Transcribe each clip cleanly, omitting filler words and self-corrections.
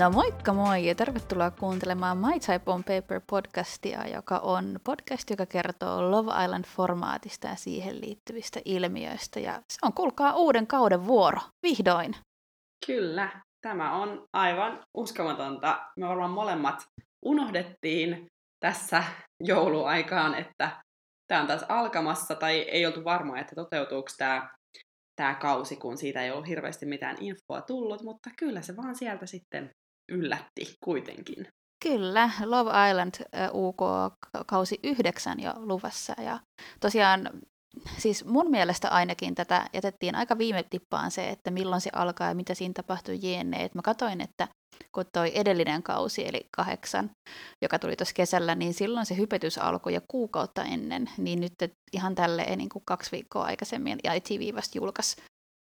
No moikka moi ja tervetuloa kuuntelemaan My Type on Paper podcastia, joka on podcast, joka kertoo Love Island-formaatista ja siihen liittyvistä ilmiöistä. Ja se on kuulkaa uuden kauden vuoro, vihdoin! Kyllä, tämä on aivan uskomatonta. Me varmaan molemmat unohdettiin tässä jouluaikaan, että tämä on taas alkamassa tai ei oltu varmaa, että toteutuuko tämä kausi, kun siitä ei ollut hirveästi mitään infoa tullut, mutta kyllä se vaan sieltä sitten yllätti kuitenkin. Kyllä, Love Island UK kausi 9 jo luvassa ja tosiaan siis mun mielestä ainakin tätä jätettiin aika viime tippaan se, että milloin se alkaa ja mitä siinä tapahtui jne. Et mä katsoin, että kun toi edellinen kausi, eli 8, joka tuli tuossa kesällä, niin silloin se hypetys alkoi jo kuukautta ennen, niin nyt ihan tälleen niin kuin 2 viikkoa aikaisemmin ITV vasta julkaisi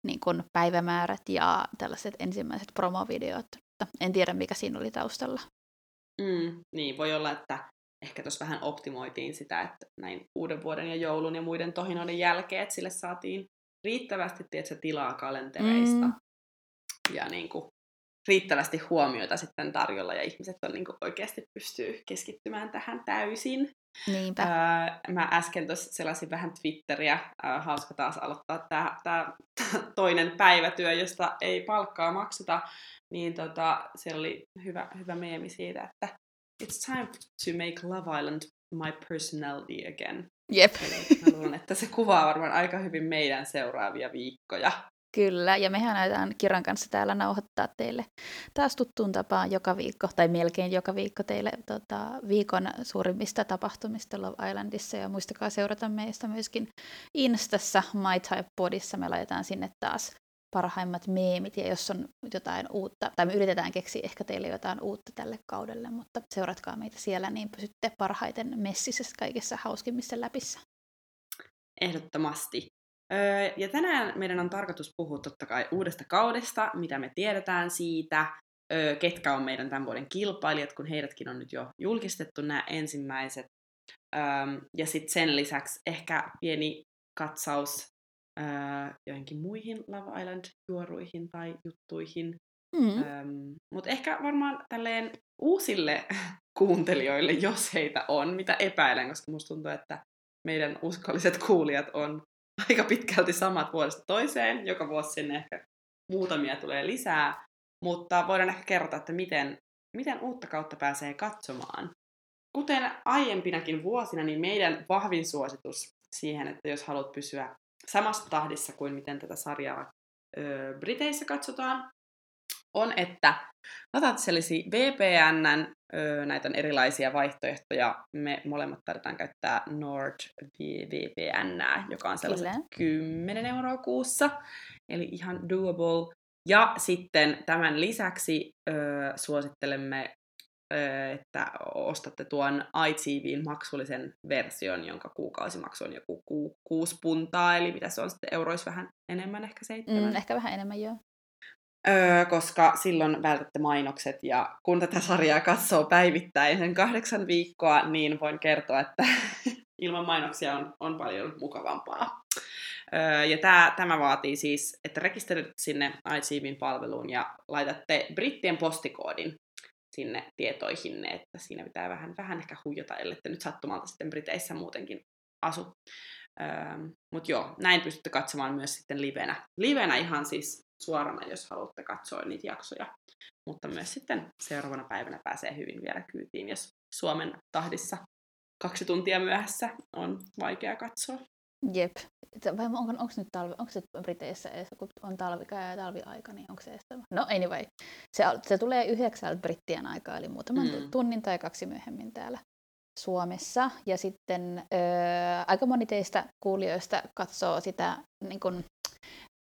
niin kuin päivämäärät ja tällaiset ensimmäiset promovideot. En tiedä, mikä siinä oli taustalla. Niin, voi olla, että ehkä tuossa vähän optimoitiin sitä, että näin uuden vuoden ja joulun ja muiden tohinoiden jälkeen, että sille saatiin riittävästi tilaa kalentereista ja niin kuin riittävästi huomiota sitten tarjolla, ja ihmiset on niin kuin oikeasti pystyy keskittymään tähän täysin. Niinpä. Mä äsken tuossa selasin vähän Twitteriä, hauska taas aloittaa tämä toinen päivätyö, josta ei palkkaa makseta, niin siellä oli hyvä meemi siitä, että it's time to make Love Island my personality again. Jep. Mä luulen, että se kuvaa varmaan aika hyvin meidän seuraavia viikkoja. Kyllä, ja mehän näytään Kiran kanssa täällä nauhoittaa teille taas tuttuun tapaan joka viikko, tai melkein joka viikko teille viikon suurimmista tapahtumista Love Islandissa, ja muistakaa seurata meistä myöskin Instassa, MyTypePodissa, me laitetaan sinne taas parhaimmat meemit, ja jos on jotain uutta, tai me yritetään keksiä ehkä teille jotain uutta tälle kaudelle, mutta seuratkaa meitä siellä, niin pysytte parhaiten messissä kaikissa hauskimmissa läpissä. Ehdottomasti. Ja tänään meidän on tarkoitus puhua totta kai uudesta kaudesta, mitä me tiedetään siitä, ketkä on meidän tämän vuoden kilpailijat, kun heidätkin on nyt jo julkistettu nämä ensimmäiset. Ja sitten sen lisäksi ehkä pieni katsaus joihinkin muihin Love Island-juoruihin tai juttuihin. Mutta ehkä varmaan tälleen uusille kuuntelijoille, jos heitä on, mitä epäilen, koska musta tuntuu, että meidän uskolliset kuulijat on aika pitkälti samat vuodesta toiseen, joka vuosi sinne ehkä muutamia tulee lisää, mutta voidaan ehkä kertoa, että miten uutta kautta pääsee katsomaan. Kuten aiempinakin vuosina, niin meidän vahvin suositus siihen, että jos haluat pysyä samassa tahdissa kuin miten tätä sarjaa Briteissä katsotaan, on, että lataat sellisi VPN:n näitä on erilaisia vaihtoehtoja. Me molemmat tarvitaan käyttää NordVPN:ää, joka on sellaiset 10 € kuussa, eli ihan doable. Ja sitten tämän lisäksi suosittelemme, että ostatte tuon ITV:n maksullisen version, jonka kuukausimaksu on joku 6 puntaa, eli mitä se on sitten euroissa vähän enemmän, ehkä 7. Ehkä vähän enemmän, joo. Koska silloin vältätte mainokset, ja kun tätä sarjaa katsoo päivittäin sen 8 viikkoa, niin voin kertoa, että ilman mainoksia on paljon mukavampaa. Ja tämä vaatii siis, että rekisteröidyt sinne ITV:n palveluun ja laitatte brittien postikoodin sinne tietoihinne, että siinä pitää vähän ehkä huijata, ellette nyt sattumalta sitten Briteissä muutenkin asu. Mutta joo, näin pystytte katsomaan myös sitten livenä. Livenä ihan siis suorana, jos haluatte katsoa niitä jaksoja. Mutta myös sitten seuraavana päivänä pääsee hyvin vielä kyytiin, jos Suomen tahdissa 2 tuntia myöhässä on vaikea katsoa. Jep. Onko nyt talvi? Onko se Briteissä edes, kun on talviaika, niin onko se edes? No anyway. Se tulee 9 brittien aikaa, eli muutaman tunnin tai 2 myöhemmin täällä Suomessa. Ja sitten aika moni teistä kuulijoista katsoo sitä niin kuin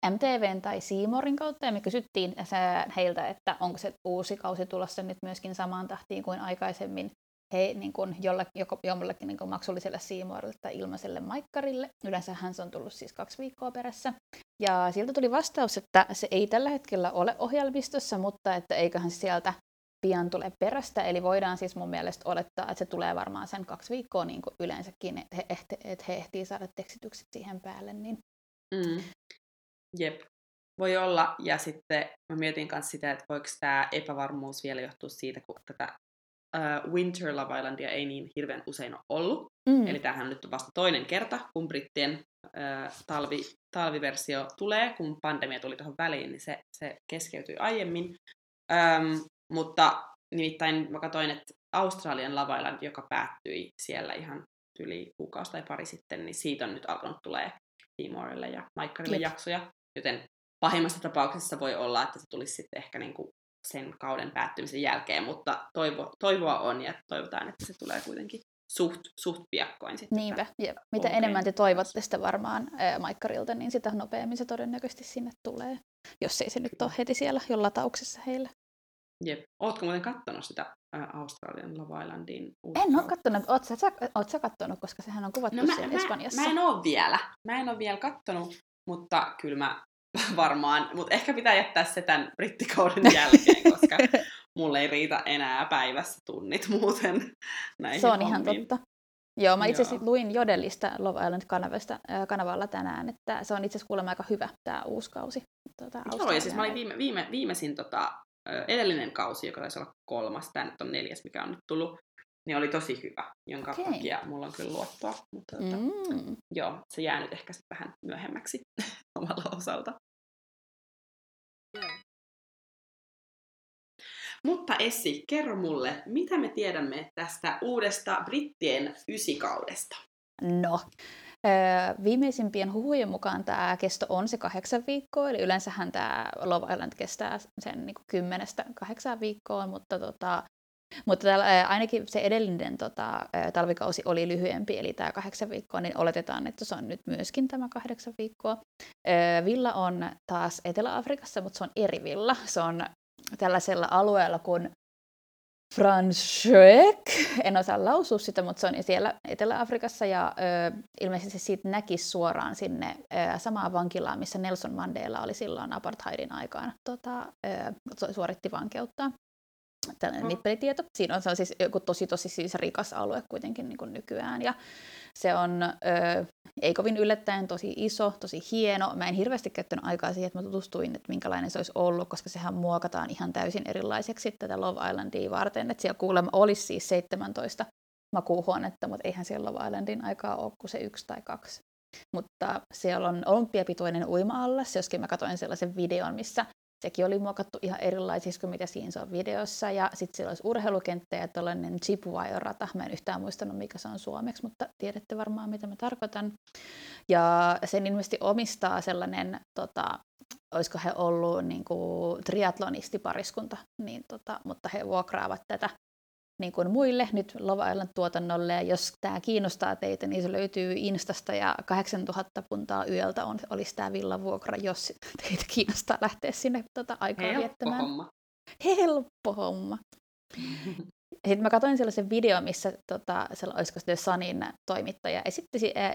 MTV:n tai C Moren kautta, ja me kysyttiin heiltä, että onko se uusi kausi tulossa nyt myöskin samaan tahtiin kuin aikaisemmin niin kuin jollekin niin kuin maksulliselle C Morelle tai ilmaiselle maikkarille. Yleensähän se on tullut siis 2 viikkoa perässä. Ja sieltä tuli vastaus, että se ei tällä hetkellä ole ohjelmistossa, mutta että eiköhän sieltä pian tule perästä, eli voidaan siis mun mielestä olettaa, että se tulee varmaan sen 2 viikkoa niin kuin yleensäkin, että he ehtii saada tekstitykset siihen päälle. Niin. Jep. Voi olla, ja sitten mä mietin kanssa sitä, että voiko tämä epävarmuus vielä johtua siitä, kun tätä Winter Love Islandia ei niin hirveän usein ole ollut. Mm. Eli tämähän nyt on vasta toinen kerta, kun brittien talviversio tulee, kun pandemia tuli tuohon väliin, niin se keskeytyi aiemmin. Mutta nimittäin mä katsoin, että Australian Love Island, joka päättyi siellä ihan yli kuukausi tai pari sitten, niin siitä on nyt alkanut tulee Seamorelle ja Maikkarille jaksoja, joten pahimmassa tapauksessa voi olla, että se tulisi sitten ehkä niin kuin sen kauden päättymisen jälkeen, mutta toivoa on ja toivotaan, että se tulee kuitenkin suht piakkoin sitten. Niinpä. Mitä enemmän te toivotte sitä varmaan Maikkarilta, niin sitä nopeammin se todennäköisesti sinne tulee, jos ei se nyt ole heti siellä jo latauksessa heillä. Jep. Ootko muuten kattonut sitä Australian Love Islandin uutta? En ole kattonut. Oot sä kattonut, koska sehän on kuvattu siellä Espanjassa. Mä en ole vielä kattonut, mutta kyllä mä varmaan, mutta ehkä pitää jättää se tämän brittikauden jälkeen, koska mulle ei riitä enää päivässä tunnit muuten näihin. Se on ihan totta. Joo, mä itse asiassa luin Jodelista Love Island-kanavalla tänään, että se on itse asiassa kuulemma aika hyvä tämä uusi kausi. Joo, ja siis mä olin viimeisin edellinen kausi, joka taisi olla kolmas, tämä nyt on neljäs, mikä on nyt tullut, niin oli tosi hyvä, jonka takia mulla on kyllä luottoa, mutta joo, se jää nyt ehkä sitten vähän myöhemmäksi omalla osalta. Mutta Essi, kerro mulle, mitä me tiedämme tästä uudesta brittien ysikaudesta? No, viimeisimpien huhujen mukaan tämä kesto on se 8 viikkoa, eli yleensähän tämä Love Island kestää sen niin 10-8 viikkoa, mutta täällä, ainakin se edellinen talvikausi oli lyhyempi, eli tämä 8 viikkoa, niin oletetaan, että se on nyt myöskin tämä 8 viikkoa. Villa on taas Etelä-Afrikassa, mutta se on eri villa. Se on tällaisella alueella kuin Franschhoek, en osaa lausua sitä, mutta se on siellä Etelä-Afrikassa ja ilmeisesti siitä näkisi suoraan sinne samaan vankilaan, missä Nelson Mandela oli silloin apartheidin aikaan suoritti vankeutta. Tällainen nippelitieto. Siinä on siis joku tosi siis rikas alue kuitenkin niin kuin nykyään. Ja se on ei kovin yllättäen tosi iso, tosi hieno. Mä en hirveästi käyttänyt aikaa siihen, että mä tutustuin, että minkälainen se olisi ollut, koska sehän muokataan ihan täysin erilaiseksi tätä Love Islandia varten. Että siellä kuulemma olisi siis 17 makuuhuonetta, mutta eihän siellä Love Islandin aikaa ole kuin se 1 tai 2. Mutta siellä on olympiapitoinen uima-allas, joskin mä katsoin sellaisen videon, missä sekin oli muokattu ihan erilaisiksi kuin mitä siinä se on videossa. Ja sitten siellä olisi urheilukenttä ja tuollainen Chipwire-rata. Mä en yhtään muistanut, mikä se on suomeksi, mutta tiedätte varmaan, mitä mä tarkoitan. Ja sen ilmeisesti omistaa sellainen, olisiko he ollut niin kuin triatlonistipariskunta, niin, mutta he vuokraavat tätä niin kuin muille nyt Love Island -tuotannolle. Ja jos tämä kiinnostaa teitä, niin se löytyy Instasta ja £8,000 yöltä olisi tämä villavuokra, jos teitä kiinnostaa lähteä sinne aikaa helppo viettämään. Helppo homma. Sitten mä katsoin sellaisen video, missä olisiko The Sunin toimittaja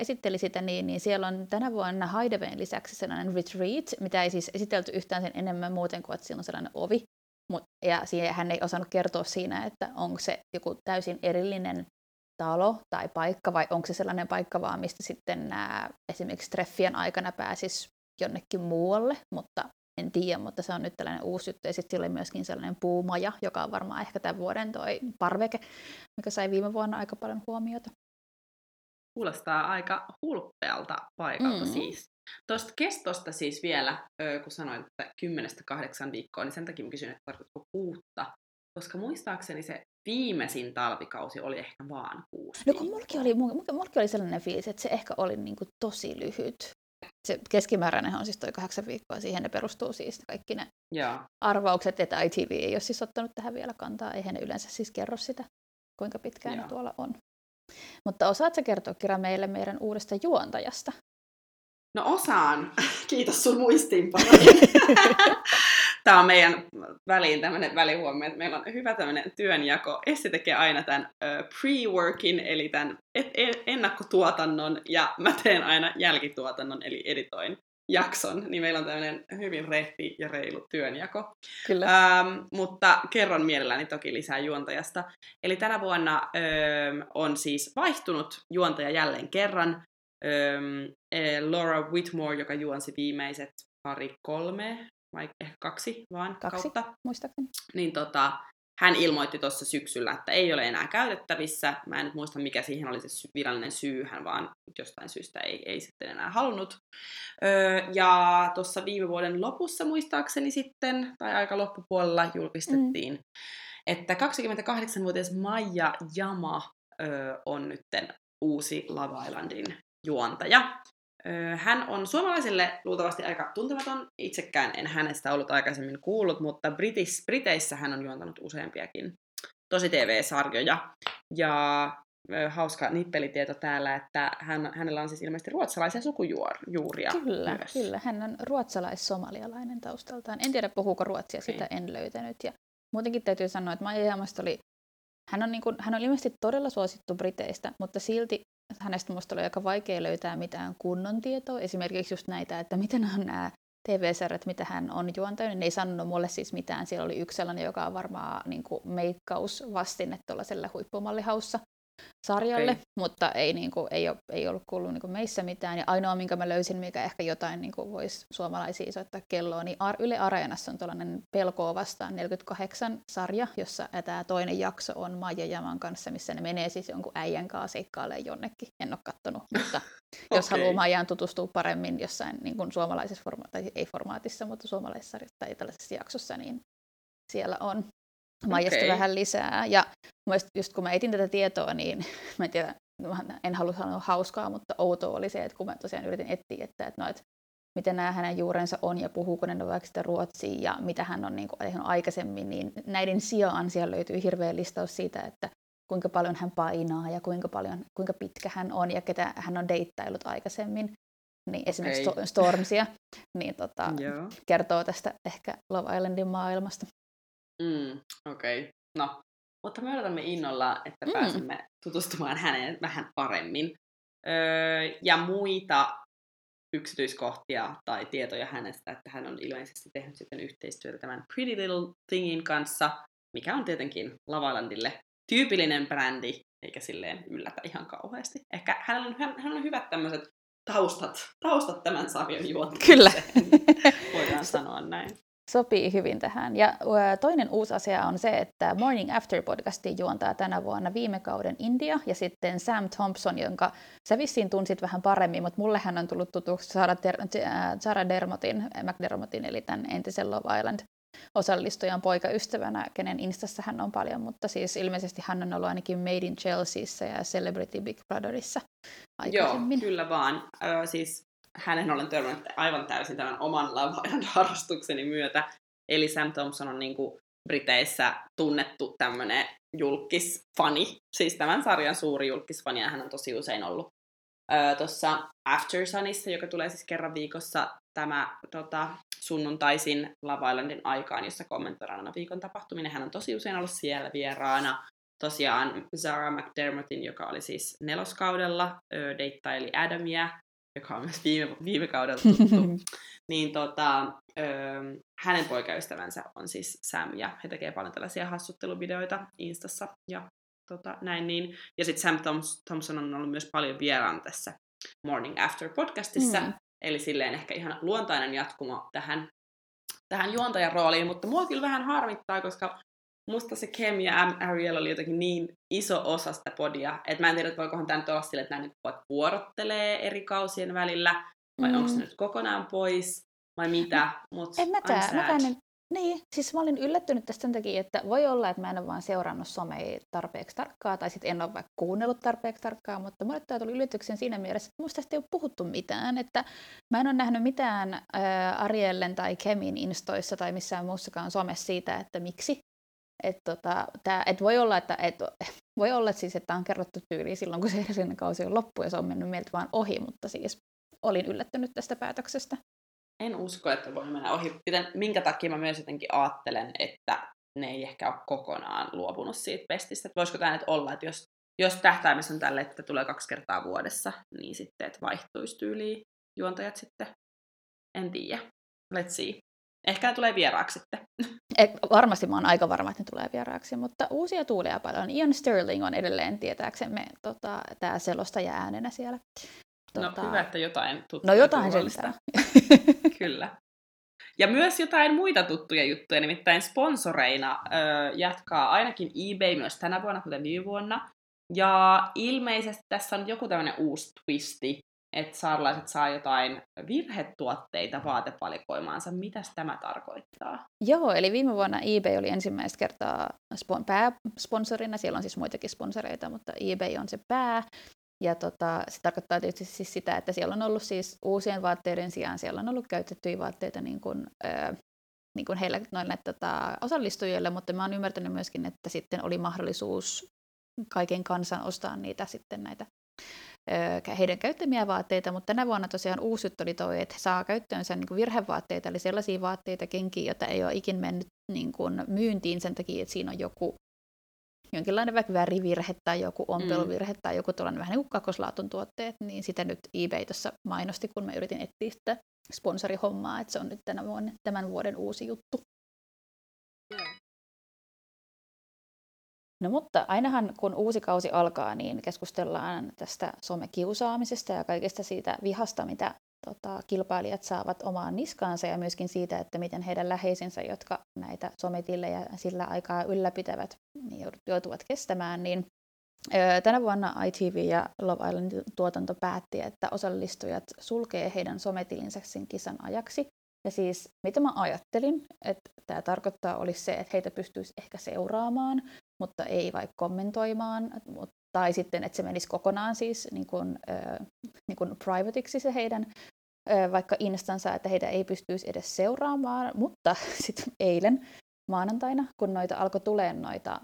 esitteli sitä, niin siellä on tänä vuonna Hideawayn lisäksi sellainen retreat, mitä ei siis esitelty yhtään sen enemmän muuten kuin, että siinä on sellainen ovi. Ja hän ei osannut kertoa siinä, että onko se joku täysin erillinen talo tai paikka, vai onko se sellainen paikka vaan, mistä sitten esimerkiksi treffien aikana pääsisi jonnekin muualle, mutta en tiedä, mutta se on nyt tällainen uusi juttu. Ja sitten siellä oli myöskin sellainen puumaja, joka on varmaan ehkä tämän vuoden toi parveke, mikä sai viime vuonna aika paljon huomiota. Kuulostaa aika hulppealta paikalta siis. Tuosta kestosta siis vielä, kun sanoin, että 10-8 viikkoa, niin sen takia mä kysyn, että tarkoitko 6, koska muistaakseni se viimeisin talvikausi oli ehkä vaan 6 viikkoa. No kun mullakin oli sellainen fiilis, että se ehkä oli niin kuin tosi lyhyt. Se keskimääräinen on siis toi 8 viikkoa, siihen ne perustuu siis kaikki ne arvaukset, että ITV ei ole siis ottanut tähän vielä kantaa, eihän ne yleensä siis kerro sitä, kuinka pitkään ne tuolla on. Mutta osaatko kertoa Kira meille meidän uudesta juontajasta? No osaan. Kiitos sun muistiinpanoihin. Tämä on meidän väliin tämmöinen välihuomio, että meillä on hyvä tämmöinen työnjako. Essi tekee aina tämän pre-workin, eli tämän ennakkotuotannon, ja mä teen aina jälkituotannon, eli editoin jakson. Niin meillä on tämmöinen hyvin rehti ja reilu työnjako. Kyllä. Mutta kerron mielelläni toki lisää juontajasta. Eli tänä vuonna on siis vaihtunut juontaja jälleen kerran. Laura Whitmore, joka juonsi viimeiset pari-kolme vai ehkä kaksi vaan kautta. Muistaakseni. Niin hän ilmoitti tuossa syksyllä, että ei ole enää käytettävissä. Mä en nyt muista, mikä siihen oli se virallinen syy, hän vaan jostain syystä ei sitten enää halunnut. Ja tuossa viime vuoden lopussa muistaakseni sitten, tai aika loppupuolella julkistettiin, että 28-vuotias Maija Jama on nytten uusi Love Islandin juontaja. Hän on suomalaisille luultavasti aika tuntematon, itsekään en hänestä ollut aikaisemmin kuullut, mutta Briteissä hän on juontanut useampiakin tosi TV-sarjoja. Ja hauska nippelitieto täällä, että hänellä on siis ilmeisesti ruotsalaisia sukujuuria. Kyllä, myös. Kyllä. Hän on ruotsalais-somalialainen taustaltaan. En tiedä, puhuuko ruotsia, sitä en löytänyt. Ja muutenkin täytyy sanoa, että Maija Jamasta oli, hän on ilmeisesti todella suosittu Briteistä, mutta silti hänestä musta oli aika vaikea löytää mitään kunnon tietoa. Esimerkiksi just näitä, että miten on nämä TV-sarjat, mitä hän on juontanut. Ne ei sanonut mulle siis mitään. Siellä oli yksi sellainen, joka on varmaan niin kuin meikkausvastine tuollaiselle huippumallihaussa sarjalle, okay. Mutta ei ollut kuullut niin kuin meissä mitään. Ja ainoa, minkä mä löysin, mikä ehkä jotain niin kuin voisi suomalaisia soittaa kelloa, niin Yle Areenassa on tuollainen Pelkoa vastaan 48-sarja, jossa tämä toinen jakso on Maija Jaman kanssa, missä ne menee siis jonkun äijän kanssa seikkailemaan jonnekin. En ole kattonut, mutta okay. Jos haluaa Maijaan tutustua paremmin jossain niin kuin suomalaisessa formaatissa, ei formaatissa, mutta suomalaisessa sarjassa tai tällaisessa jaksossa, niin siellä on Maijasta vähän lisää. Ja just kun mä etin tätä tietoa, niin mä en tiedä, en halua sanoa hauskaa, mutta outoa oli se, että kun mä tosiaan yritin etsiä, että miten nämä hänen juurensa on ja puhuuko ne vaikka sitä ruotsia ja mitä hän on niin tehnyt aikaisemmin, niin näiden sijaan siellä löytyy hirveä listaus siitä, että kuinka paljon hän painaa ja kuinka pitkä hän on ja ketä hän on deittailut aikaisemmin. Niin esimerkiksi Stormsia niin kertoo tästä ehkä Love Islandin maailmasta. Okei. No, mutta me odotamme innolla, että pääsemme tutustumaan häneen vähän paremmin. Ja muita yksityiskohtia tai tietoja hänestä, että hän on ilmeisesti tehnyt sitten yhteistyötä tämän Pretty Little Thingin kanssa, mikä on tietenkin Love Islandille tyypillinen brändi, eikä silleen yllätä ihan kauheasti. Ehkä hänellä on hyvät tämmöiset taustat tämän sarjan juonteeseen. Kyllä. Voidaan sanoa näin. Sopii hyvin tähän. Ja toinen uusi asia on se, että Morning After -podcastiin juontaa tänä vuonna viime kauden India ja sitten Sam Thompson, jonka sä vissiin tunsit vähän paremmin, mutta mullehän on tullut tutuksi Sarah McDermottin, eli tämän entisen Love Island -osallistujan poikaystävänä, kenen instassa hän on paljon, mutta siis ilmeisesti hän on ollut ainakin Made in Chelseassa ja Celebrity Big Brotherissa aikaisemmin. Joo, kyllä vaan. Siis hänen olen törmännyt aivan täysin tämän oman Love Island -harrastukseni myötä. Eli Sam Thompson on niinku Briteissä tunnettu tämmönen julkkisfani. Siis tämän sarjan suuri julkkisfani, ja hän on tosi usein ollut tuossa After Sunissa, joka tulee siis kerran viikossa tämä sunnuntaisin Love Islandin aikaan, jossa kommentoidaan aina viikon tapahtuminen. Hän on tosi usein ollut siellä vieraana. Tosiaan Sarah McDermottin, joka oli siis 4. kaudella, deittaili Adamia, joka on myös viime kaudella tuttu, niin hänen poikaystävänsä on siis Sam, ja he tekee paljon tällaisia hassutteluvideoita Instassa ja näin niin. Ja sitten Sam Thompson on ollut myös paljon vieraana tässä Morning After -podcastissa, eli silleen ehkä ihan luontainen jatkumo tähän juontajan rooliin, mutta mua kyllä vähän harmittaa, koska musta se Cam ja Ariel oli jotenkin niin iso osa sitä podia, että mä en tiedä, että voikohan tämä nyt olla sille, että nämä nyt vuorottelee eri kausien välillä, vai onko se nyt kokonaan pois, vai mitä, mutta niin, siis mä olin yllättynyt tästä sen takia, että voi olla, että mä en ole vaan seurannut somea tarpeeksi tarkkaa, tai sitten en ole vaikka kuunnellut tarpeeksi tarkkaa, mutta mulle tämä tuli yllätyksen siinä mielessä, että musta tästä ei ole puhuttu mitään, että mä en ole nähnyt mitään Ariellen tai Kemin instoissa tai missään muussakaan somessa siitä, että miksi. Voi olla, että tämä on kerrottu tyyliin silloin, kun se edellinen kausi on loppu ja se on mennyt meiltä vaan ohi, mutta siis olin yllättynyt tästä päätöksestä. En usko, että voi mennä ohi. Minkä takia mä myös jotenkin ajattelen, että ne ei ehkä ole kokonaan luopunut siitä bestistä. Voisiko tämä nyt olla, että jos tähtäimessä on tälle, että tulee 2 kertaa vuodessa, niin sitten että vaihtuisi tyyliin juontajat sitten. En tiedä. Let's see. Ehkä ne tulee vieraaksi sitten. Varmasti mä oon aika varma, että ne tulee vieraaksi, mutta uusia tuulia paljon. Ian Sterling on edelleen tietääksemme tää selostaja äänenä siellä. No hyvä, että jotain tuttua. No jotain sentään. Kyllä. Ja myös jotain muita tuttuja juttuja, nimittäin sponsoreina jatkaa ainakin eBay myös tänä vuonna, kuten viime vuonna. Ja ilmeisesti tässä on joku tämmöinen uusi twisti, että saarlaiset saa jotain virhetuotteita vaatepalikoimaansa. Mitäs tämä tarkoittaa? Joo, eli viime vuonna eBay oli ensimmäistä kertaa pääsponsorina. Siellä on siis muitakin sponsoreita, mutta eBay on se pää. Ja se tarkoittaa tietysti siis sitä, että siellä on ollut siis uusien vaatteiden sijaan, siellä on ollut käytettyjä vaatteita niin kuin heillä noille osallistujille, mutta mä oon ymmärtänyt myöskin, että sitten oli mahdollisuus kaiken kansan ostaa niitä sitten näitä heidän käyttämiä vaatteita, mutta tänä vuonna tosiaan uusi juttu oli toi, että saa käyttöönsä niin kuin virhevaatteita, eli sellaisia vaatteita, kenkiä, joita ei ole ikin mennyt niin kuin myyntiin sen takia, että siinä on jonkinlainen vaikka värivirhe tai joku ompeluvirhe tai joku tuollainen vähän niin kuin kakkoslaatun tuotteet, niin sitä nyt eBay tuossa mainosti, kun mä yritin etsiä sitä sponsorihommaa, että se on nyt tämän vuoden uusi juttu. No mutta ainahan kun uusi kausi alkaa, niin keskustellaan tästä somekiusaamisesta ja kaikesta siitä vihasta, mitä kilpailijat saavat omaan niskaansa ja myöskin siitä, että miten heidän läheisensä, jotka näitä sometilejä sillä aikaa ylläpitävät, niin joutuvat kestämään. Niin, tänä vuonna ITV ja Love Islandin tuotanto päätti, että osallistujat sulkee heidän sometilinsä sen kisan ajaksi. Ja siis mitä mä ajattelin, että tämä tarkoittaa olisi se, että heitä pystyisi ehkä seuraamaan, mutta ei vaikka kommentoimaan, tai sitten, että se menisi kokonaan siis niin kuin privateiksi se heidän vaikka instansa, että heitä ei pystyisi edes seuraamaan, mutta sitten eilen maanantaina, kun noita alkoi tulemaan noita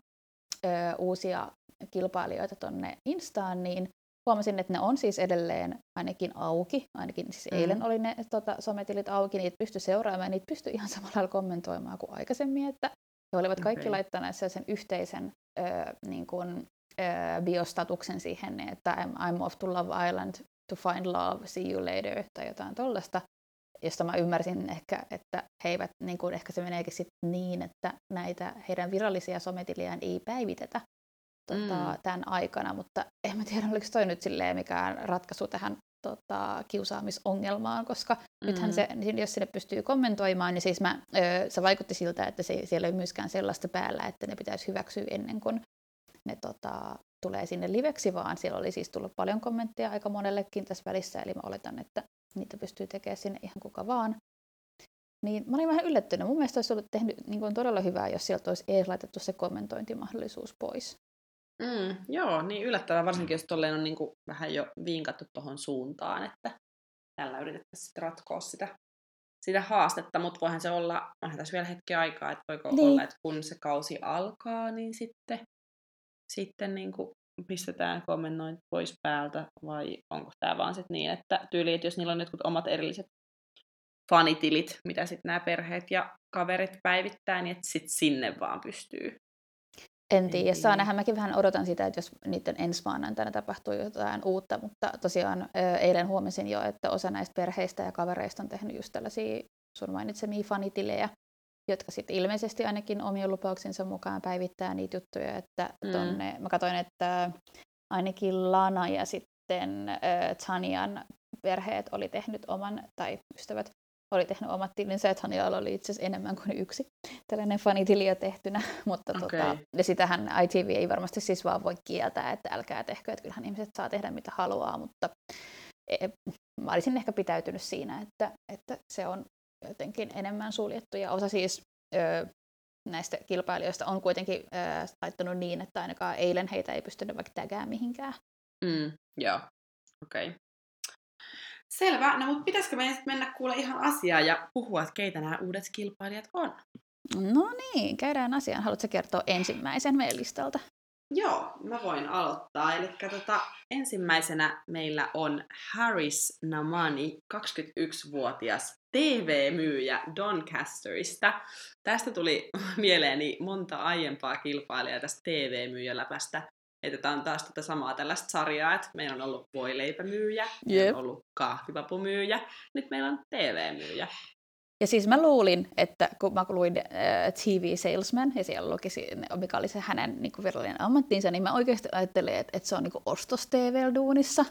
uusia kilpailijoita tonne instaan, niin huomasin, että ne on siis edelleen ainakin auki, ainakin siis eilen oli ne sometilit auki, niitä pystyi seuraamaan ja niitä pystyi ihan samalla lailla kommentoimaan kuin aikaisemmin, että he olivat kaikki laittaneet sen yhteisen biostatuksen siihen, että I'm off to Love Island to find love, see you later, tai jotain tollaista, josta mä ymmärsin ehkä, että he eivät, niin kuin ehkä se meneekin sitten niin, että näitä heidän virallisia sometiliään ei päivitetä tämän aikana, mutta en mä tiedä, oliko toi nyt silleen mikään ratkaisu tähän kiusaamisongelmaan, koska nythän se, jos sinne pystyy kommentoimaan, niin siis se vaikutti siltä, että siellä ei myöskään sellaista päällä, että ne pitäisi hyväksyä ennen kuin ne tulee sinne liveksi, vaan siellä oli siis tullut paljon kommentteja aika monellekin tässä välissä, eli mä oletan, että niitä pystyy tekemään sinne ihan kuka vaan. Niin mä olin vähän yllättynyt. Mun mielestä olisi ollut tehnyt niin kuin todella hyvää, jos sieltä olisi edes laitettu se kommentointimahdollisuus pois. Joo, niin yllättävää, varsinkin jos tolleen on niin kuin vähän jo vinkattu tuohon suuntaan, että tällä yritettäisiin ratkoa sitä haastetta, mutta voihan se olla, onhan tässä vielä hetki aikaa, että voiko olla, että kun se kausi alkaa, niin sitten niin kuin pistetään kommentointi pois päältä, vai onko tämä vaan sitten niin, että tyyli, että jos niillä on nyt omat erilliset fanitilit, mitä sitten nämä perheet ja kaverit päivittää, niin että sitten sinne vaan pystyy. En tiedä, saa nähdä. Mäkin vähän odotan sitä, että jos niiden ensi maanantaina tapahtuu jotain uutta, mutta tosiaan eilen huomasin jo, että osa näistä perheistä ja kavereista on tehnyt just tällaisia sun mainitsemia fanitilejä, jotka sitten ilmeisesti ainakin omien lupauksensa mukaan päivittää niitä juttuja, että tonne, mä katsoin, että ainakin Lana ja sitten Tanian perheet oli tehnyt oman, tai ystävät, oli tehnyt omat tilinsä, että Hanialla oli itse asiassa enemmän kuin yksi tällainen fanitili jo tehtynä, mutta ja sitähän ITV ei varmasti siis vaan voi kieltää, että älkää tehkö, että kyllähän ihmiset saa tehdä mitä haluaa, mutta mä olisin ehkä pitäytynyt siinä, että se on jotenkin enemmän suljettu, ja osa siis näistä kilpailijoista on kuitenkin laittanut niin, että ainakaan eilen heitä ei pystynyt vaikka tägää mihinkään. Joo, okei. Selvä, no mutta pitäisikö meidän sitten mennä kuulla ihan asiaa ja puhua, että keitä nämä uudet kilpailijat on? No niin, käydään asiaan. Haluatko kertoa ensimmäisen meidän listalta? Joo, mä voin aloittaa. Eli ensimmäisenä meillä on Haris Namani, 21-vuotias TV-myyjä Doncasterista. Tästä tuli mieleeni monta aiempaa kilpailijaa tästä TV-myyjäläpästä. Että tämä on taas samaa tällaista sarjaa, että meillä on ollut voileipämyyjä, meillä on ollut kahvipapumyyjä, nyt meillä on TV-myyjä. Ja siis mä luulin, että kun mä luin TV Salesman, ja siellä luki, mikä oli se hänen niin kuin virallinen ammattinsa, niin mä oikeasti ajattelin, että se on niin kuin ostos-TV-duunissa.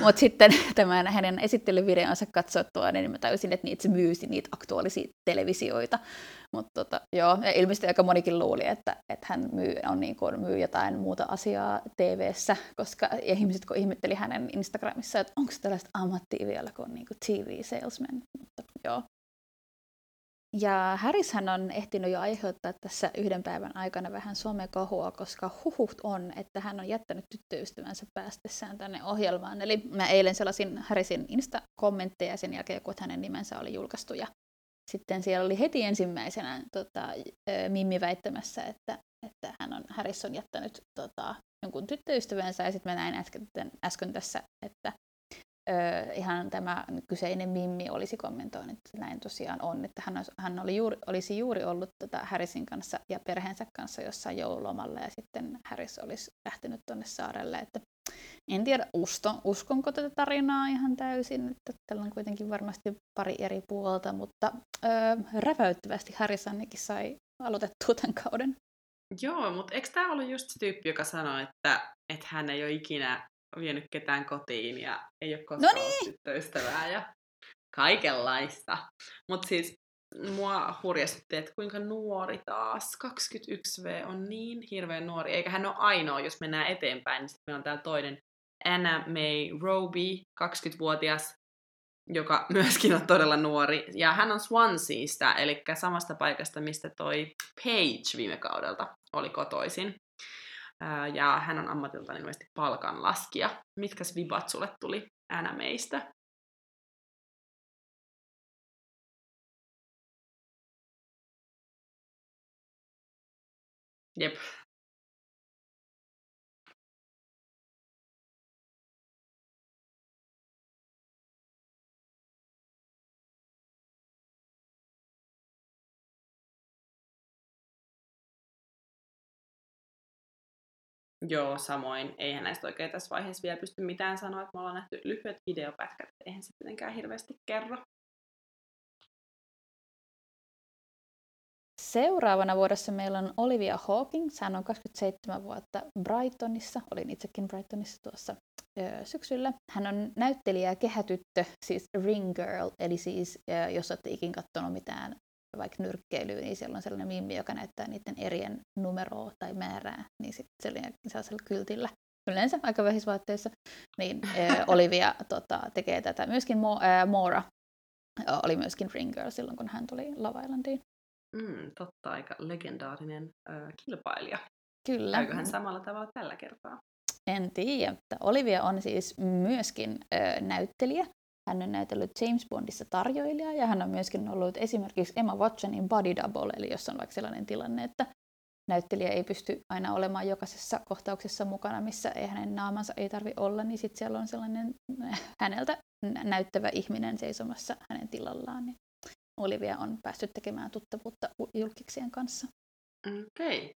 Mutta sitten tämän hänen esittelyvideonsa katsottua, niin mä tajusin, että niitä myysi niitä aktuaalisia televisioita. Mutta joo, ja ilmeisesti aika monikin luuli, että hän myy jotain muuta asiaa TV:ssä, koska ja ihmiset kun ihmetteli hänen Instagramissa, että onko se tällaista ammattia vielä kuin niinku TV salesman. Mutta joo. Ja Harrishän on ehtinyt jo aiheuttaa tässä yhden päivän aikana vähän somekahua, koska huhut on, että hän on jättänyt tyttöystävänsä päästessään tänne ohjelmaan. Eli mä eilen selasin Harrisin Insta-kommentteja sen jälkeen, kun hänen nimensä oli julkaistu. Ja sitten siellä oli heti ensimmäisenä Mimmi väittämässä, että Harris on jättänyt jonkun tyttöystävänsä. Ja sitten mä näin äsken tässä, että ihan tämä kyseinen Mimmi olisi kommentoinut, että näin tosiaan on, että hän olisi juuri ollut Harrisin kanssa ja perheensä kanssa jossain joululomalla, ja sitten Harris olisi lähtenyt tuonne saarelle. Että en tiedä, uskonko tätä tarinaa ihan täysin, että tällä on kuitenkin varmasti pari eri puolta, mutta räväyttävästi Harris ainakin sai aloitettua tämän kauden. Joo, mutta eikö tämä ollut just se tyyppi, joka sanoi, että hän ei ole ikinä vienyt ketään kotiin ja ei ole koskaan tyttöystävää ja kaikenlaista. Mutta siis mua hurjastutti, että kuinka nuori taas, 21V on niin hirveän nuori, eikä hän ole ainoa, jos mennään eteenpäin, niin sitten meillä on täällä toinen Anna May Roby, 20-vuotias, joka myöskin on todella nuori, ja hän on Swanseasta, eli samasta paikasta, mistä toi Paige viime kaudelta oli kotoisin. Ja hän on ammatiltaan ilmeisesti palkanlaskija. Mitkäs vibat sulle tuli Anna Maysta? Jep. Joo, samoin. Eihän näistä oikein tässä vaiheessa vielä pysty mitään sanoa, että me ollaan nähty lyhyet videopätkät, eihän se tietenkään hirveästi kerro. Seuraavana vuodessa meillä on Olivia Hawkins, hän on 27 vuotta Brightonissa, olin itsekin Brightonissa tuossa syksyllä. Hän on näyttelijä ja kehätyttö, siis Ring Girl, eli siis jos olette ikin katsonut mitään vaikka nyrkkeilyyn, niin siellä on sellainen mimmi, joka näyttää niiden erien numeroa tai määrää, niin sitten sellaisella kyltillä, yleensä aika vähissä vaatteissa, niin Olivia tekee tätä. Myöskin Moira oli myöskin Ring Girl silloin, kun hän tuli Love Islandiin. Totta, aika legendaarinen kilpailija. Kyllä. Käyköhän samalla tavalla tällä kertaa? En tiedä. Olivia on siis myöskin näyttelijä. Hän on näytellyt James Bondissa tarjoilijaa, ja hän on myöskin ollut esimerkiksi Emma Watsonin Body Double, eli jos on vaikka sellainen tilanne, että näyttelijä ei pysty aina olemaan jokaisessa kohtauksessa mukana, missä ei hänen naamansa ei tarvitse olla, niin sitten siellä on sellainen häneltä näyttävä ihminen seisomassa hänen tilallaan. Niin Olivia on päässyt tekemään tuttavuutta julkiksien kanssa. Okei.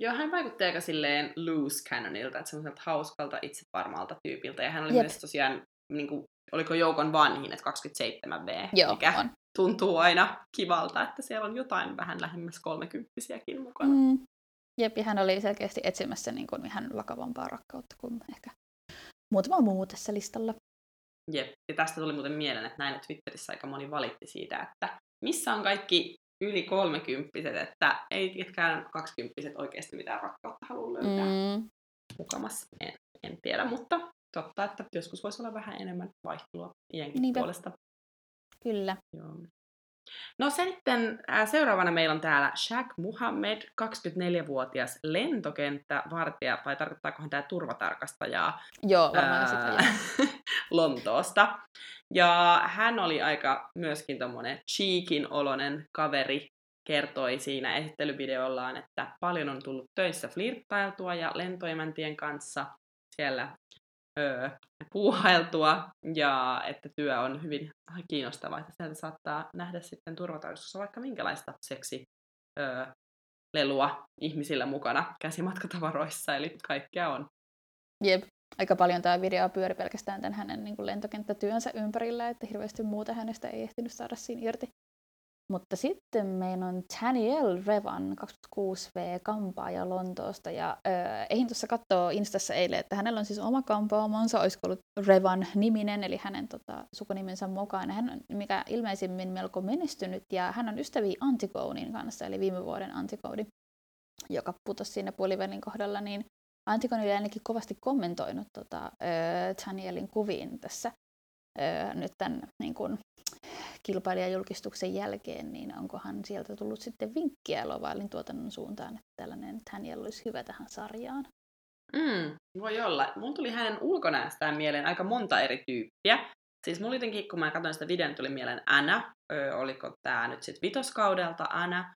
Joo, hän vaikutti aika silleen loose cannonilta, että semmoiselta hauskalta, itsevarmalta tyypiltä, ja hän oli myös tosiaan niinku oliko joukon vanhin, että 27V, joo, mikä on. Tuntuu aina kivalta, että siellä on jotain vähän lähemmäs 30-siäkin mukana. Jep, hän oli selkeästi etsimässä niin kuin ihan vakavampaa rakkautta kuin ehkä muutama muu tässä listalla. Jep, ja tästä tuli muuten mieleen, että näin Twitterissä aika moni valitti siitä, että missä on kaikki yli 30-set, että ei ketkään 20-set oikeasti mitään rakkautta halua löytää. Mukamassa, en tiedä, mutta totta, että joskus voisi olla vähän enemmän vaihtelua iänkin puolesta. Kyllä. Joo. No sitten seuraavana meillä on täällä Shaq Muhammed, 24-vuotias lentokenttävartija, vai tarkoittaakohan tämä turvatarkastajaa? Joo, varmaan sitä. Lontoosta. Ja hän oli aika myöskin tommonen cheekin oloinen kaveri, kertoi siinä esittelyvideollaan, että paljon on tullut töissä flirttailtua ja lentoemäntien kanssa siellä puuhailtua, ja että työ on hyvin kiinnostavaa, että sieltä saattaa nähdä sitten turvatarkastuksessa vaikka minkälaista seksilelua ihmisillä mukana käsimatkatavaroissa, eli kaikkea on. Jep, aika paljon tämä video pyöri pelkästään tämän hänen niin kuin lentokenttätyönsä ympärillä, että hirveästi muuta hänestä ei ehtinyt saada siinä irti. Mutta sitten meillä on Daniel Revan, 26V, kampaaja Lontoosta. Ja ehdin tuossa katsoa Instassa eilen, että hänellä on siis oma kampaamonsa, olisiko ollut Revan-niminen, eli hänen sukunimensä mukaan. Hän on mikä ilmeisimmin melko menestynyt, ja hän on ystäviä Antigonin kanssa, eli viime vuoden Antigoni, joka putosi siinä puolivälin kohdalla. Niin Antigoni oli ainakin kovasti kommentoinut Danielin kuviin tässä nyt tämän niin kuin kilpailijajulkistuksen jälkeen, niin onkohan sieltä tullut sitten vinkkiä Lovailin tuotannon suuntaan, että tällainen Daniel olisi hyvä tähän sarjaan. Voi olla. Mun tuli hänen ulkonäöstään mieleen aika monta eri tyyppiä. Siis mulla jotenkin, kun mä katsoin sitä videon, tuli mieleen Anna. Oliko tää nyt sit 5. kaudelta Anna?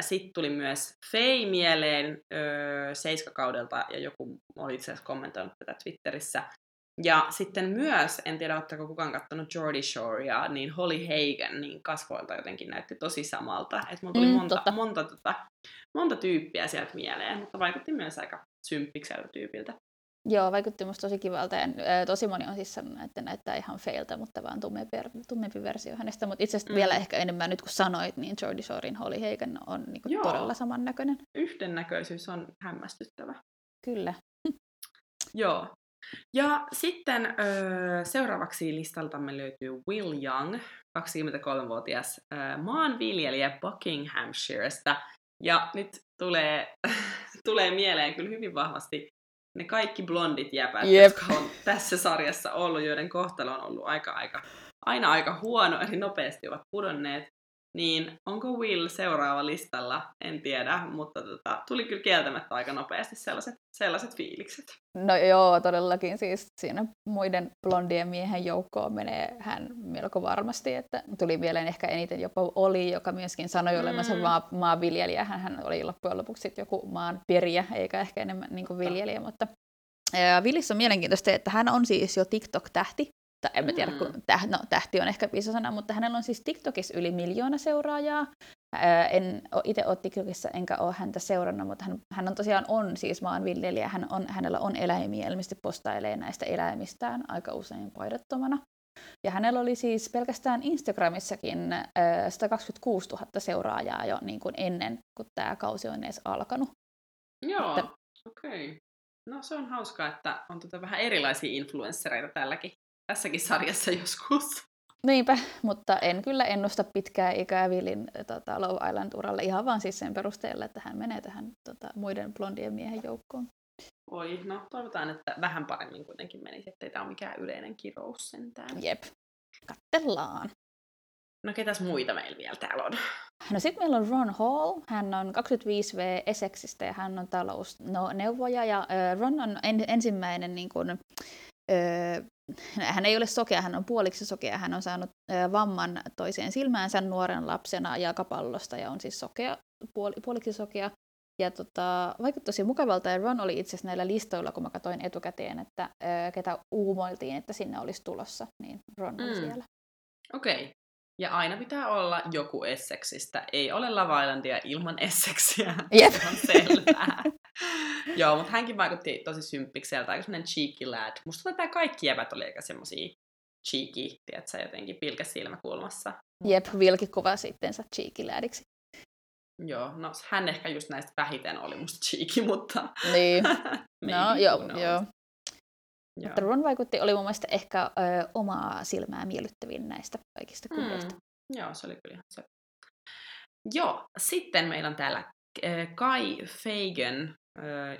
Sitten tuli myös Faye mieleen 7. kaudelta, ja joku oli itse asiassa kommentoinut tätä Twitterissä. Ja sitten myös, en tiedä ottaako kukaan katsonut Jordy Shorea, niin Holly Hagen niin kasvoilta jotenkin näytti tosi samalta. Että mulla tuli monta tyyppiä sieltä mieleen, mutta vaikutti myös aika symppikseltä tyypiltä. Joo, vaikutti musta tosi kivalta. Ja tosi moni on siis sanonut, että näyttää ihan Failta, mutta vaan tummempi versio hänestä. Mutta itse asiassa vielä ehkä enemmän nyt kun sanoit, niin Jordy Shorein Holly Hagen on niin todella samannäköinen. Yhdennäköisyys on hämmästyttävä. Kyllä. Joo. Ja sitten seuraavaksi listaltamme löytyy Will Young, 23-vuotias maanviljelijä Buckinghamshiresta. Ja nyt tulee mieleen kyllä hyvin vahvasti ne kaikki blondit jäpät, jotka on tässä sarjassa ollut, joiden kohtalo on ollut aina aika huono, eli nopeasti ovat pudonneet. Niin onko Will seuraava listalla? En tiedä, mutta tuli kyllä kieltämättä aika nopeasti sellaiset fiilikset. No joo, todellakin. Siis siinä muiden blondien miehen joukkoon menee hän melko varmasti. Että tuli mieleen ehkä eniten jopa Oli, joka myöskin sanoi olevansa maanviljelijä. Hän oli loppujen lopuksi joku maanperiä, eikä ehkä enemmän niin kuin viljelijä. Mutta Willissä on mielenkiintoista, että hän on siis jo TikTok-tähti. Tai en mä tiedä, kun tähti on ehkä iso sana, mutta hänellä on siis TikTokissa yli 1 miljoona seuraajaa. En itse ole TikTokissa, enkä ole häntä seurannut, mutta hän on tosiaan siis maanviljelijä. Hänellä on eläimiä, ilmeisesti postailee näistä eläimistään aika usein paidottomana. Ja hänellä oli siis pelkästään Instagramissakin 126 000 seuraajaa jo niin kuin ennen, kun tämä kausi on edes alkanut. Joo, okei. No se on hauskaa, että on vähän erilaisia influenssereita tässäkin sarjassa joskus. Niinpä, mutta en kyllä ennusta pitkää ikää Willin Love Island-uralle ihan vaan siis sen perusteella, että hän menee tähän muiden blondien miehen joukkoon. Oi, no toivotaan, että vähän paremmin kuitenkin menisi, ettei tämä ole mikään yleinen kirous sentään. Jep, kattellaan. No ketäs muita meillä vielä täällä on? No sit meillä on Ron Hall, hän on 25V Essexistä ja hän on talousneuvoja ja Ron on ensimmäinen niin kuin, hän ei ole sokea, hän on puoliksi sokea, hän on saanut vamman toiseen silmäänsä nuoren lapsena jalkapallosta ja on siis sokea, puoliksi sokea. Ja vaikutti tosi mukavalta ja Ron oli itse asiassa näillä listoilla, kun mä katsoin etukäteen, että ketä uumoiltiin, että sinne olisi tulossa, niin Ron oli siellä. Okei. Ja aina pitää olla joku Essexistä. Ei ole Love Islandia ilman Essexiä. Yep. Se on selvää. Joo, mutta hänkin vaikutti tosi symppikseltä. Aika semmoinen cheeky lad. Musta tämä kaikki jäbät oli aika semmosia cheeky, tiedätkö, jotenkin pilkäs silmäkulmassa. Jep, Vilki kuvaa sittensä cheeky ladiksi. Joo, no hän ehkä just näistä vähiten oli musta cheeky, mutta... Niin. No, joo. Mutta Ron vaikutti, oli mun mielestä ehkä omaa silmää miellyttävin näistä kaikista kuvioista. Joo, se oli kyllä ihan se. Joo, sitten meillä on täällä Kai Fagan,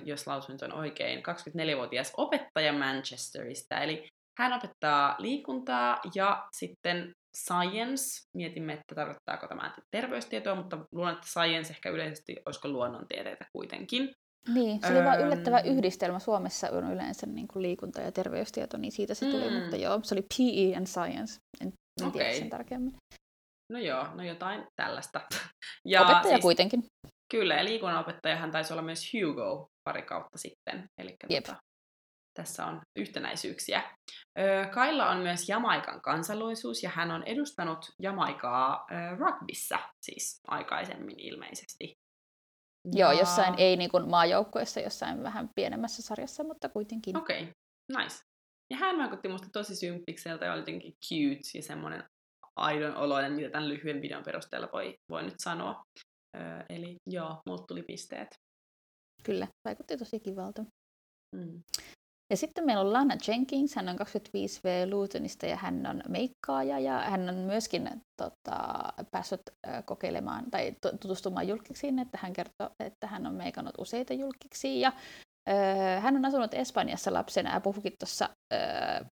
jos lausuin tuon oikein, 24-vuotias opettaja Manchesterista. Eli hän opettaa liikuntaa ja sitten science. Mietimme, että tarkoittaako tämä terveystietoa, mutta luulen, että science ehkä yleisesti olisiko luonnontieteitä kuitenkin. Niin, se oli vaan yllättävä yhdistelmä. Suomessa on yleensä niin kuin liikunta ja terveystieto, niin siitä se tuli, mutta joo, se oli PE and science, en tiedä sen tarkemmin. No joo, no jotain tällaista. Ja opettaja siis, kuitenkin. Kyllä, ja liikunnanopettajahan taisi olla myös Hugo pari kautta sitten, eli tässä on yhtenäisyyksiä. Kailla on myös Jamaikan kansalaisuus, ja hän on edustanut Jamaikaa rugbyssä siis aikaisemmin ilmeisesti. Joo, jossain ei niin kuin maajoukkueessa, jossain vähän pienemmässä sarjassa, mutta kuitenkin. Okei, nice. Ja hän vaikutti musta tosi symppikseltä ja oli jotenkin cute ja semmoinen aidon oloinen, mitä tämän lyhyen videon perusteella voi nyt sanoa. Eli joo, multa tuli pisteet. Kyllä, vaikutti tosi kivalta. Mm. Ja sitten meillä on Lana Jenkins, hän on 25V Lutonista ja hän on meikkaaja ja hän on myöskin päässyt kokeilemaan tai tutustumaan julkiksiin, että hän kertoo, että hän on meikannut useita julkiksi ja hän on asunut Espanjassa lapsena ja puhukin tuossa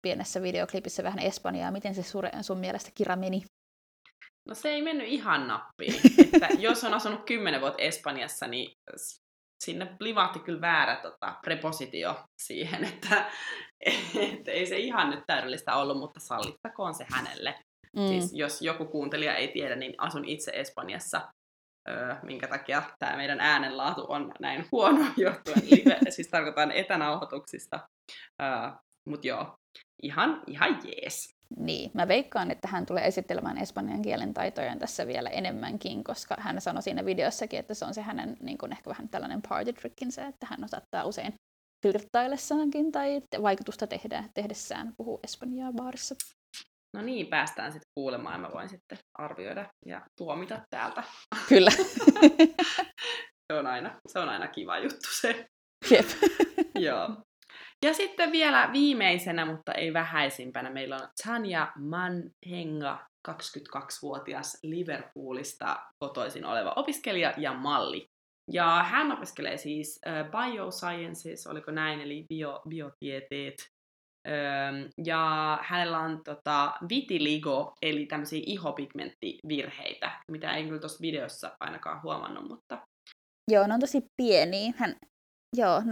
pienessä videoklipissä vähän espanjaa. Miten se sun mielestä kira meni? No se ei mennyt ihan nappiin. Että jos on asunut 10 vuotta Espanjassa, niin sinne livahti kyllä väärä prepositio siihen, että ei se ihan nyt täydellistä ollut, mutta sallittakoon se hänelle. Mm. Siis jos joku kuuntelija ei tiedä, niin asun itse Espanjassa, minkä takia tämä meidän äänenlaatu on näin huono johtuen live, siis tarkoitan etänauhoituksista. Mutta joo, ihan jees. Niin, mä veikkaan, että hän tulee esittelemään espanjan kielen taitoja tässä vielä enemmänkin, koska hän sanoi siinä videossakin, että se on se hänen niin kun ehkä vähän tällainen party trickinsä, että hän saattaa usein flirttaillessaankin tai vaikutusta tehdessään puhuu espanjaa baarissa. No niin, päästään sitten kuulemaan, mä voin sitten arvioida ja tuomita täältä. Kyllä. se on aina kiva juttu se. Jep. Joo. Ja sitten vielä viimeisenä, mutta ei vähäisimpänä, meillä on Tanja Manhenga, 22-vuotias Liverpoolista kotoisin oleva opiskelija ja malli. Ja hän opiskelee siis biosciences, oliko näin, eli biotieteet. Ja hänellä on vitiligo, eli tämmöisiä ihopigmenttivirheitä, mitä en kyllä tuossa videossa ainakaan huomannut, mutta... Joo, ne on tosi pieniä. Joo,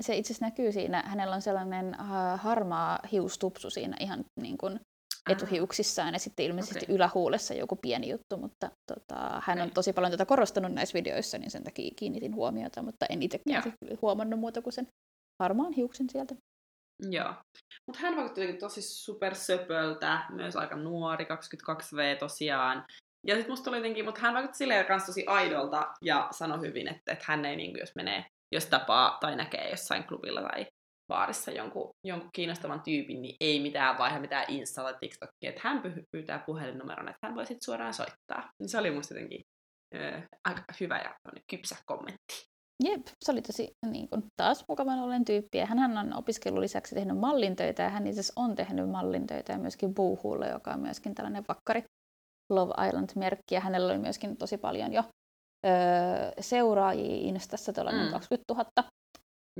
se itse asiassa näkyy siinä. Hänellä on sellainen harmaa hiustupsu siinä ihan niin kuin etuhiuksissaan ja sitten ilmeisesti ylähuulessa joku pieni juttu, mutta hän on tosi paljon tätä korostanut näissä videoissa, niin sen takia kiinnitin huomiota, mutta en itsekään huomannut muuta kuin sen harmaan hiuksen sieltä. Joo, mutta hän vaikutti tosi supersöpöltä, myös aika nuori, 22V tosiaan. Ja sitten musta tuli jotenkin, mutta hän vaikutti silleen kanssa tosi aidolta ja sanoi hyvin, että hän ei niin kuin, jos menee... Jos tapaa tai näkee jossain klubilla tai baarissa jonkun kiinnostavan tyypin, niin ei mitään vaihe, mitään Insta tai TikTokia. Että hän pyytää puhelinnumeron, että hän voi sitten suoraan soittaa. Niin se oli musta jotenkin aika hyvä ja kypsä kommentti. Jep, se oli tosi niin kun, taas mukavan ollen tyyppiä. Hänhän on opiskellut lisäksi tehnyt mallintöitä ja hän itse asiassa on tehnyt mallintöitä ja myöskin Boohoolle, joka on myöskin tällainen vakkari Love Island-merkki. Ja hänellä oli myöskin tosi paljon jo seuraajia Instassa tuollainen 20 000,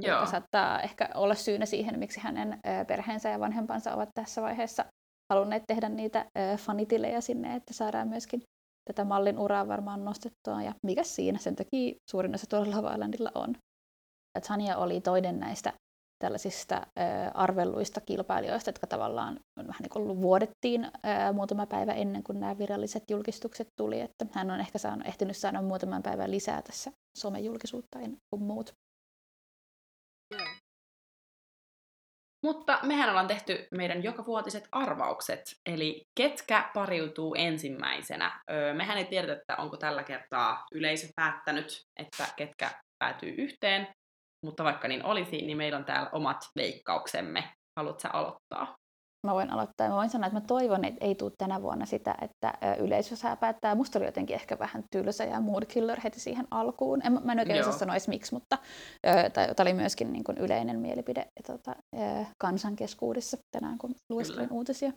joka saattaa ehkä olla syynä siihen, miksi hänen perheensä ja vanhempansa ovat tässä vaiheessa halunneet tehdä niitä fanitilejä sinne, että saadaan myöskin tätä mallin uraa varmaan nostettua. Ja mikä siinä? Sen takia suurin osa tuolla Love Islandilla on. Ja Tanja oli toinen näistä tällaisista arvelluista kilpailijoista, jotka tavallaan vähän niin kuin vuodettiin muutama päivä ennen kuin nämä viralliset julkistukset tuli, että hän on ehkä ehtinyt saada muutaman päivän lisää tässä somejulkisuutta kuin muut. Mutta mehän ollaan tehty meidän jokavuotiset arvaukset, eli ketkä pariutuu ensimmäisenä. Mehän ei tiedetä, että onko tällä kertaa yleisö päättänyt, että ketkä päätyy yhteen. Mutta vaikka niin olisi, niin meillä on täällä omat veikkauksemme. Haluatko sä aloittaa? Mä voin aloittaa. Mä voin sanoa, että mä toivon, että ei tule tänä vuonna sitä, että yleisö saa päättää. Musta oli jotenkin ehkä vähän tylsä ja moodkiller heti siihen alkuun. Mä en oikein osaa sanoa edes miksi, mutta tämä oli myöskin niin kuin yleinen mielipide kansan keskuudessa tänään, kun lueskelin uutisia.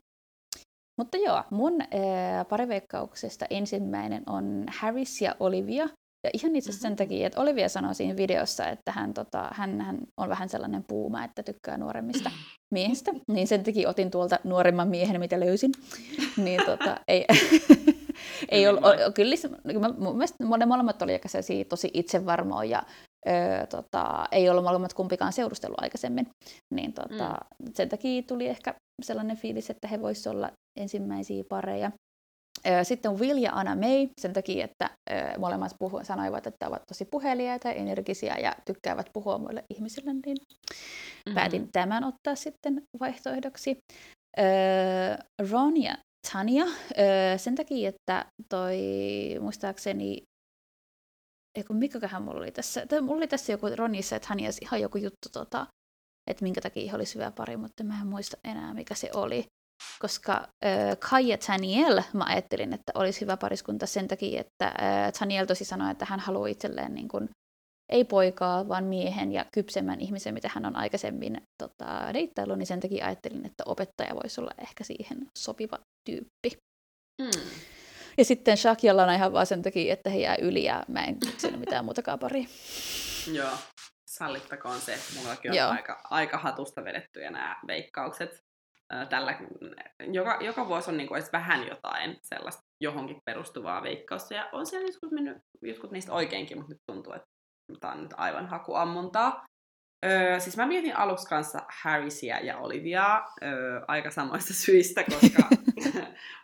Mutta joo, mun pariveikkauksesta ensimmäinen on Harris ja Olivia. Ja ihan itse sen takia, että Olivia sanoi siinä videossa, että hän on vähän sellainen puuma, että tykkää nuoremmista miehistä. Niin sen takia otin tuolta nuoremman miehen, mitä löysin. Niin ei ole, kyllä mun mielestä molemmat oli tosi itsevarmoja ja ei ollut molemmat kumpikaan seurustellut aikaisemmin. Niin sen takia tuli ehkä sellainen fiilis, että he voisivat olla ensimmäisiä pareja. Sitten Will ja Anna May sen takia, että molemmat sanoivat, että ovat tosi puheliaita ja energisiä ja tykkäävät puhua muille ihmisille, niin päätin tämän ottaa sitten vaihtoehdoksi. Ron ja Tanja sen takia, että muistaakseni, mikäköhän mulla oli tässä? Mulla oli tässä joku Ronissa ja Tanjassa ihan joku juttu, että minkä takia he olisi hyvä pari, mutta mä en muista enää mikä se oli. koska Kai ja Daniel, mä ajattelin, että olisi hyvä pariskunta sen takia, että Daniel tosi sanoi, että hän haluaa itselleen niin kuin, ei poikaa, vaan miehen ja kypsemmän ihmisen, mitä hän on aikaisemmin deittailu, niin sen takia ajattelin, että opettaja voisi olla ehkä siihen sopiva tyyppi. Mm. Ja sitten Shakialla on ihan vaan sen takia, että he jää yli ja mä en keksinyt mitään muutakaan paria. Joo, sallittakoon se. Mullakin on aika hatusta vedettyjä nämä veikkaukset. Tällä, joka vuosi on niin kuin vähän jotain sellaista johonkin perustuvaa veikkausta. Ja on siellä joskus mennyt jotkut niistä oikeinkin, mutta nyt tuntuu, että tämä on nyt aivan hakuammuntaa. Siis mä mietin aluksi kanssa Harrisia ja Oliviaa aika samoista syistä, koska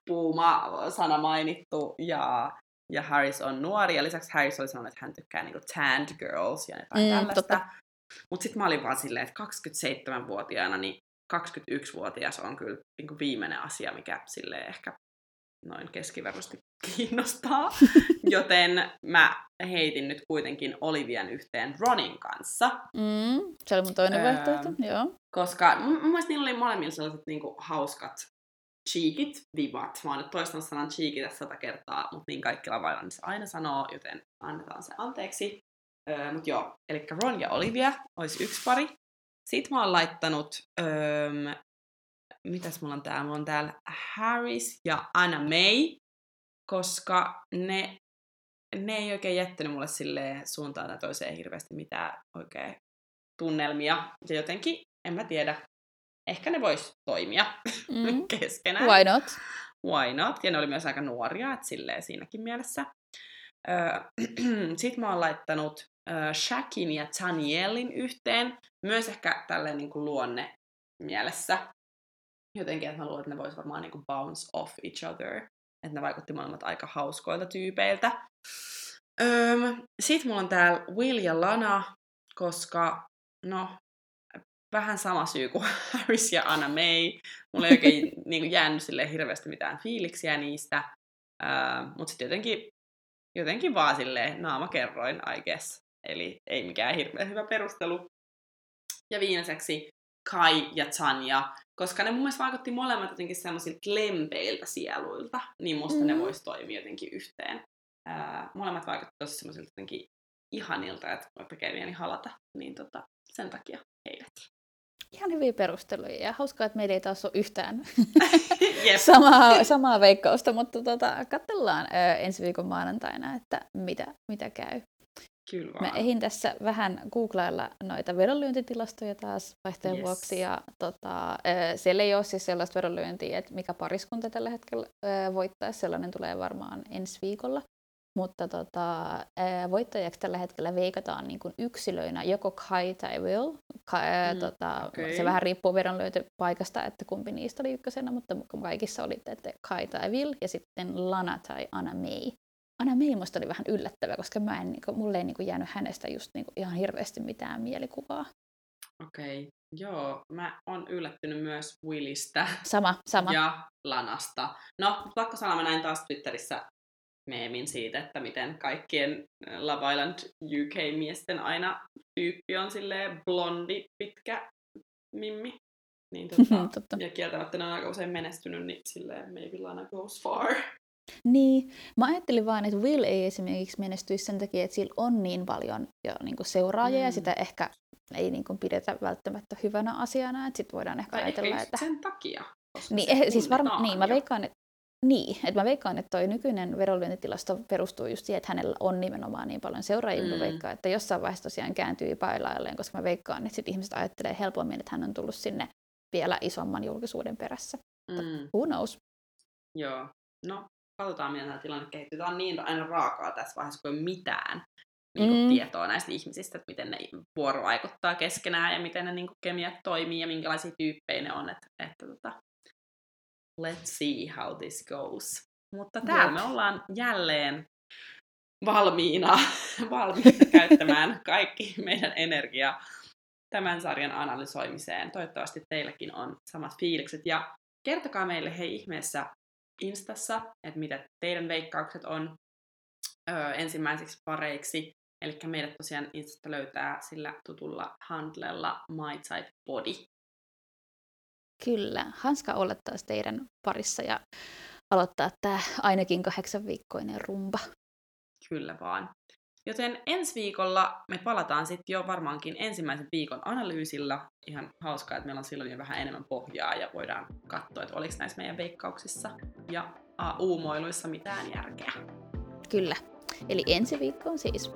Puuma-sana mainittu ja Harris on nuori. Ja lisäksi Harris oli sanonut, että hän tykkää niinku tanned girls ja jotain tällaista. Totta. Mut sit mä olin vaan silleen, että 27-vuotiaana, niin 21-vuotias on kyllä niinku viimeinen asia, mikä silleen ehkä noin keskiverrosti kiinnostaa. Joten mä heitin nyt kuitenkin Olivian yhteen Ronin kanssa. Se oli mun toinen vaihtoehto, joo. Koska mun mielestä niillä oli molemmilla sellaiset niinku hauskat cheekit, vibat. Mä oon nyt toistanut sanan cheekitä 100 kertaa, mutta niin kaikilla vailla niin se aina sanoo, joten annetaan se anteeksi. Mut joo, elikkä Ron ja Olivia olisi yksi pari. Sit mä oon laittanut... mitäs mulla on täällä? Mulla on täällä Harris ja Anna May, koska ne ei oikein jättänyt mulle silleen suuntaan tai toiseen hirveästi mitään oikein tunnelmia. Ja jotenkin, en mä tiedä, ehkä ne vois toimia keskenään. Why not? Ja ne oli myös aika nuoria, että silleen siinäkin mielessä. Sit mä oon laittanut Shakin ja Danielin yhteen, myös ehkä tälleen niin kuin luonne mielessä. Jotenkin, että mä luulen, että ne vois varmaan niinku bounce off each other. Että ne vaikutti molemmat aika hauskoilta tyypeiltä. Sit mulla on täällä Will ja Lana, koska, no, vähän sama syy kuin Harris ja Anna May. Mulla ei oikein niinku jäänyt silleen hirveästi mitään fiiliksiä niistä. Mut sit jotenkin vaan silleen naama kerroin, I guess. Eli ei mikään hirveän hyvä perustelu. Ja viimeiseksi Kai ja Tanja, koska ne mun mielestä vaikutti molemmat jotenkin sellaisilta lempeiltä sieluilta, niin musta ne vois toimia jotenkin yhteen. Molemmat vaikutti tosi sellaisilta jotenkin ihanilta, että voi tekee mieli halata, niin sen takia heidät. Ihan hyviä perusteluja ja hauskaa, että meillä ei taas ole yhtään samaa veikkausta, mutta katsellaan ensi viikon maanantaina, että mitä käy. Kyllä vaan. Mä ehdin tässä vähän googlailla noita vedonlyöntitilastoja taas vaihteen vuoksi. Ja siellä ei ole siis sellaista vedonlyöntiä, että mikä pariskunta tällä hetkellä voittaisi. Sellainen tulee varmaan ensi viikolla. Mutta voittajaksi tällä hetkellä veikataan niin kuin yksilöinä joko Kai tai Will. Se vähän riippuu vedonlyöntipaikasta, että kumpi niistä oli ykkösenä, mutta kaikissa oli että Kai tai Will ja sitten Lana tai Anna May. Anna May musta oli vähän yllättävä, koska mulle ei jäänyt hänestä just ihan hirveästi mitään mielikuvaa. Okei, joo. Mä oon yllättynyt myös Willistä. Sama. Ja Lanasta. No, pakko sanoa, mä näin taas Twitterissä meemin siitä, että miten kaikkien Love Island UK-miesten aina tyyppi on silleen blondi, pitkä mimmi. Niin ja kieltämättä ne on aika usein menestynyt, niin silleen maybe Lana goes far. Niin. Mä ajattelin vaan, että Will ei esimerkiksi menestyisi sen takia, että sillä on niin paljon jo niinku seuraajia ja sitä ehkä ei niinku pidetä välttämättä hyvänä asiana, että sit voidaan ehkä ajatella, että... sen takia. Niin, se siis niin, mä veikkaan, että toi nykyinen vedonlyöntitilasto perustuu just siihen, että hänellä on nimenomaan niin paljon seuraajia, mä veikkaan, että jossain vaiheessa tosiaan kääntyy pailaajalleen, koska mä veikkaan, että sit ihmiset ajattelee helpommin, että hän on tullut sinne vielä isomman julkisuuden perässä. Who knows? Joo, no. Katsotaan, miten tämä tilanne kehittyy. Tämä on niin aina raakaa tässä vaiheessa, kun ei ole mitään tietoa näistä ihmisistä, että miten ne vuorovaikuttaa keskenään ja miten ne kemiat toimii ja minkälaisia tyyppejä ne on. Let's see how this goes. Mutta täällä me ollaan jälleen valmiina käyttämään kaikki meidän energiaa tämän sarjan analysoimiseen. Toivottavasti teilläkin on samat fiilikset. Ja kertokaa meille, hei ihmeessä, Instassa, että mitä teidän veikkaukset on ensimmäiseksi pareiksi. Eli meidät tosiaan Instasta löytää sillä tutulla handlella MyTypeBody. Kyllä, hanska olla taas teidän parissa ja aloittaa tämä ainakin 8-viikkoinen rumba. Kyllä vaan. Joten ensi viikolla me palataan sitten jo varmaankin ensimmäisen viikon analyysillä. Ihan hauskaa, että meillä on silloin jo vähän enemmän pohjaa ja voidaan katsoa, että oliko näissä meidän veikkauksissa ja uumoiluissa mitään järkeä. Kyllä. Eli ensi viikkoon siis.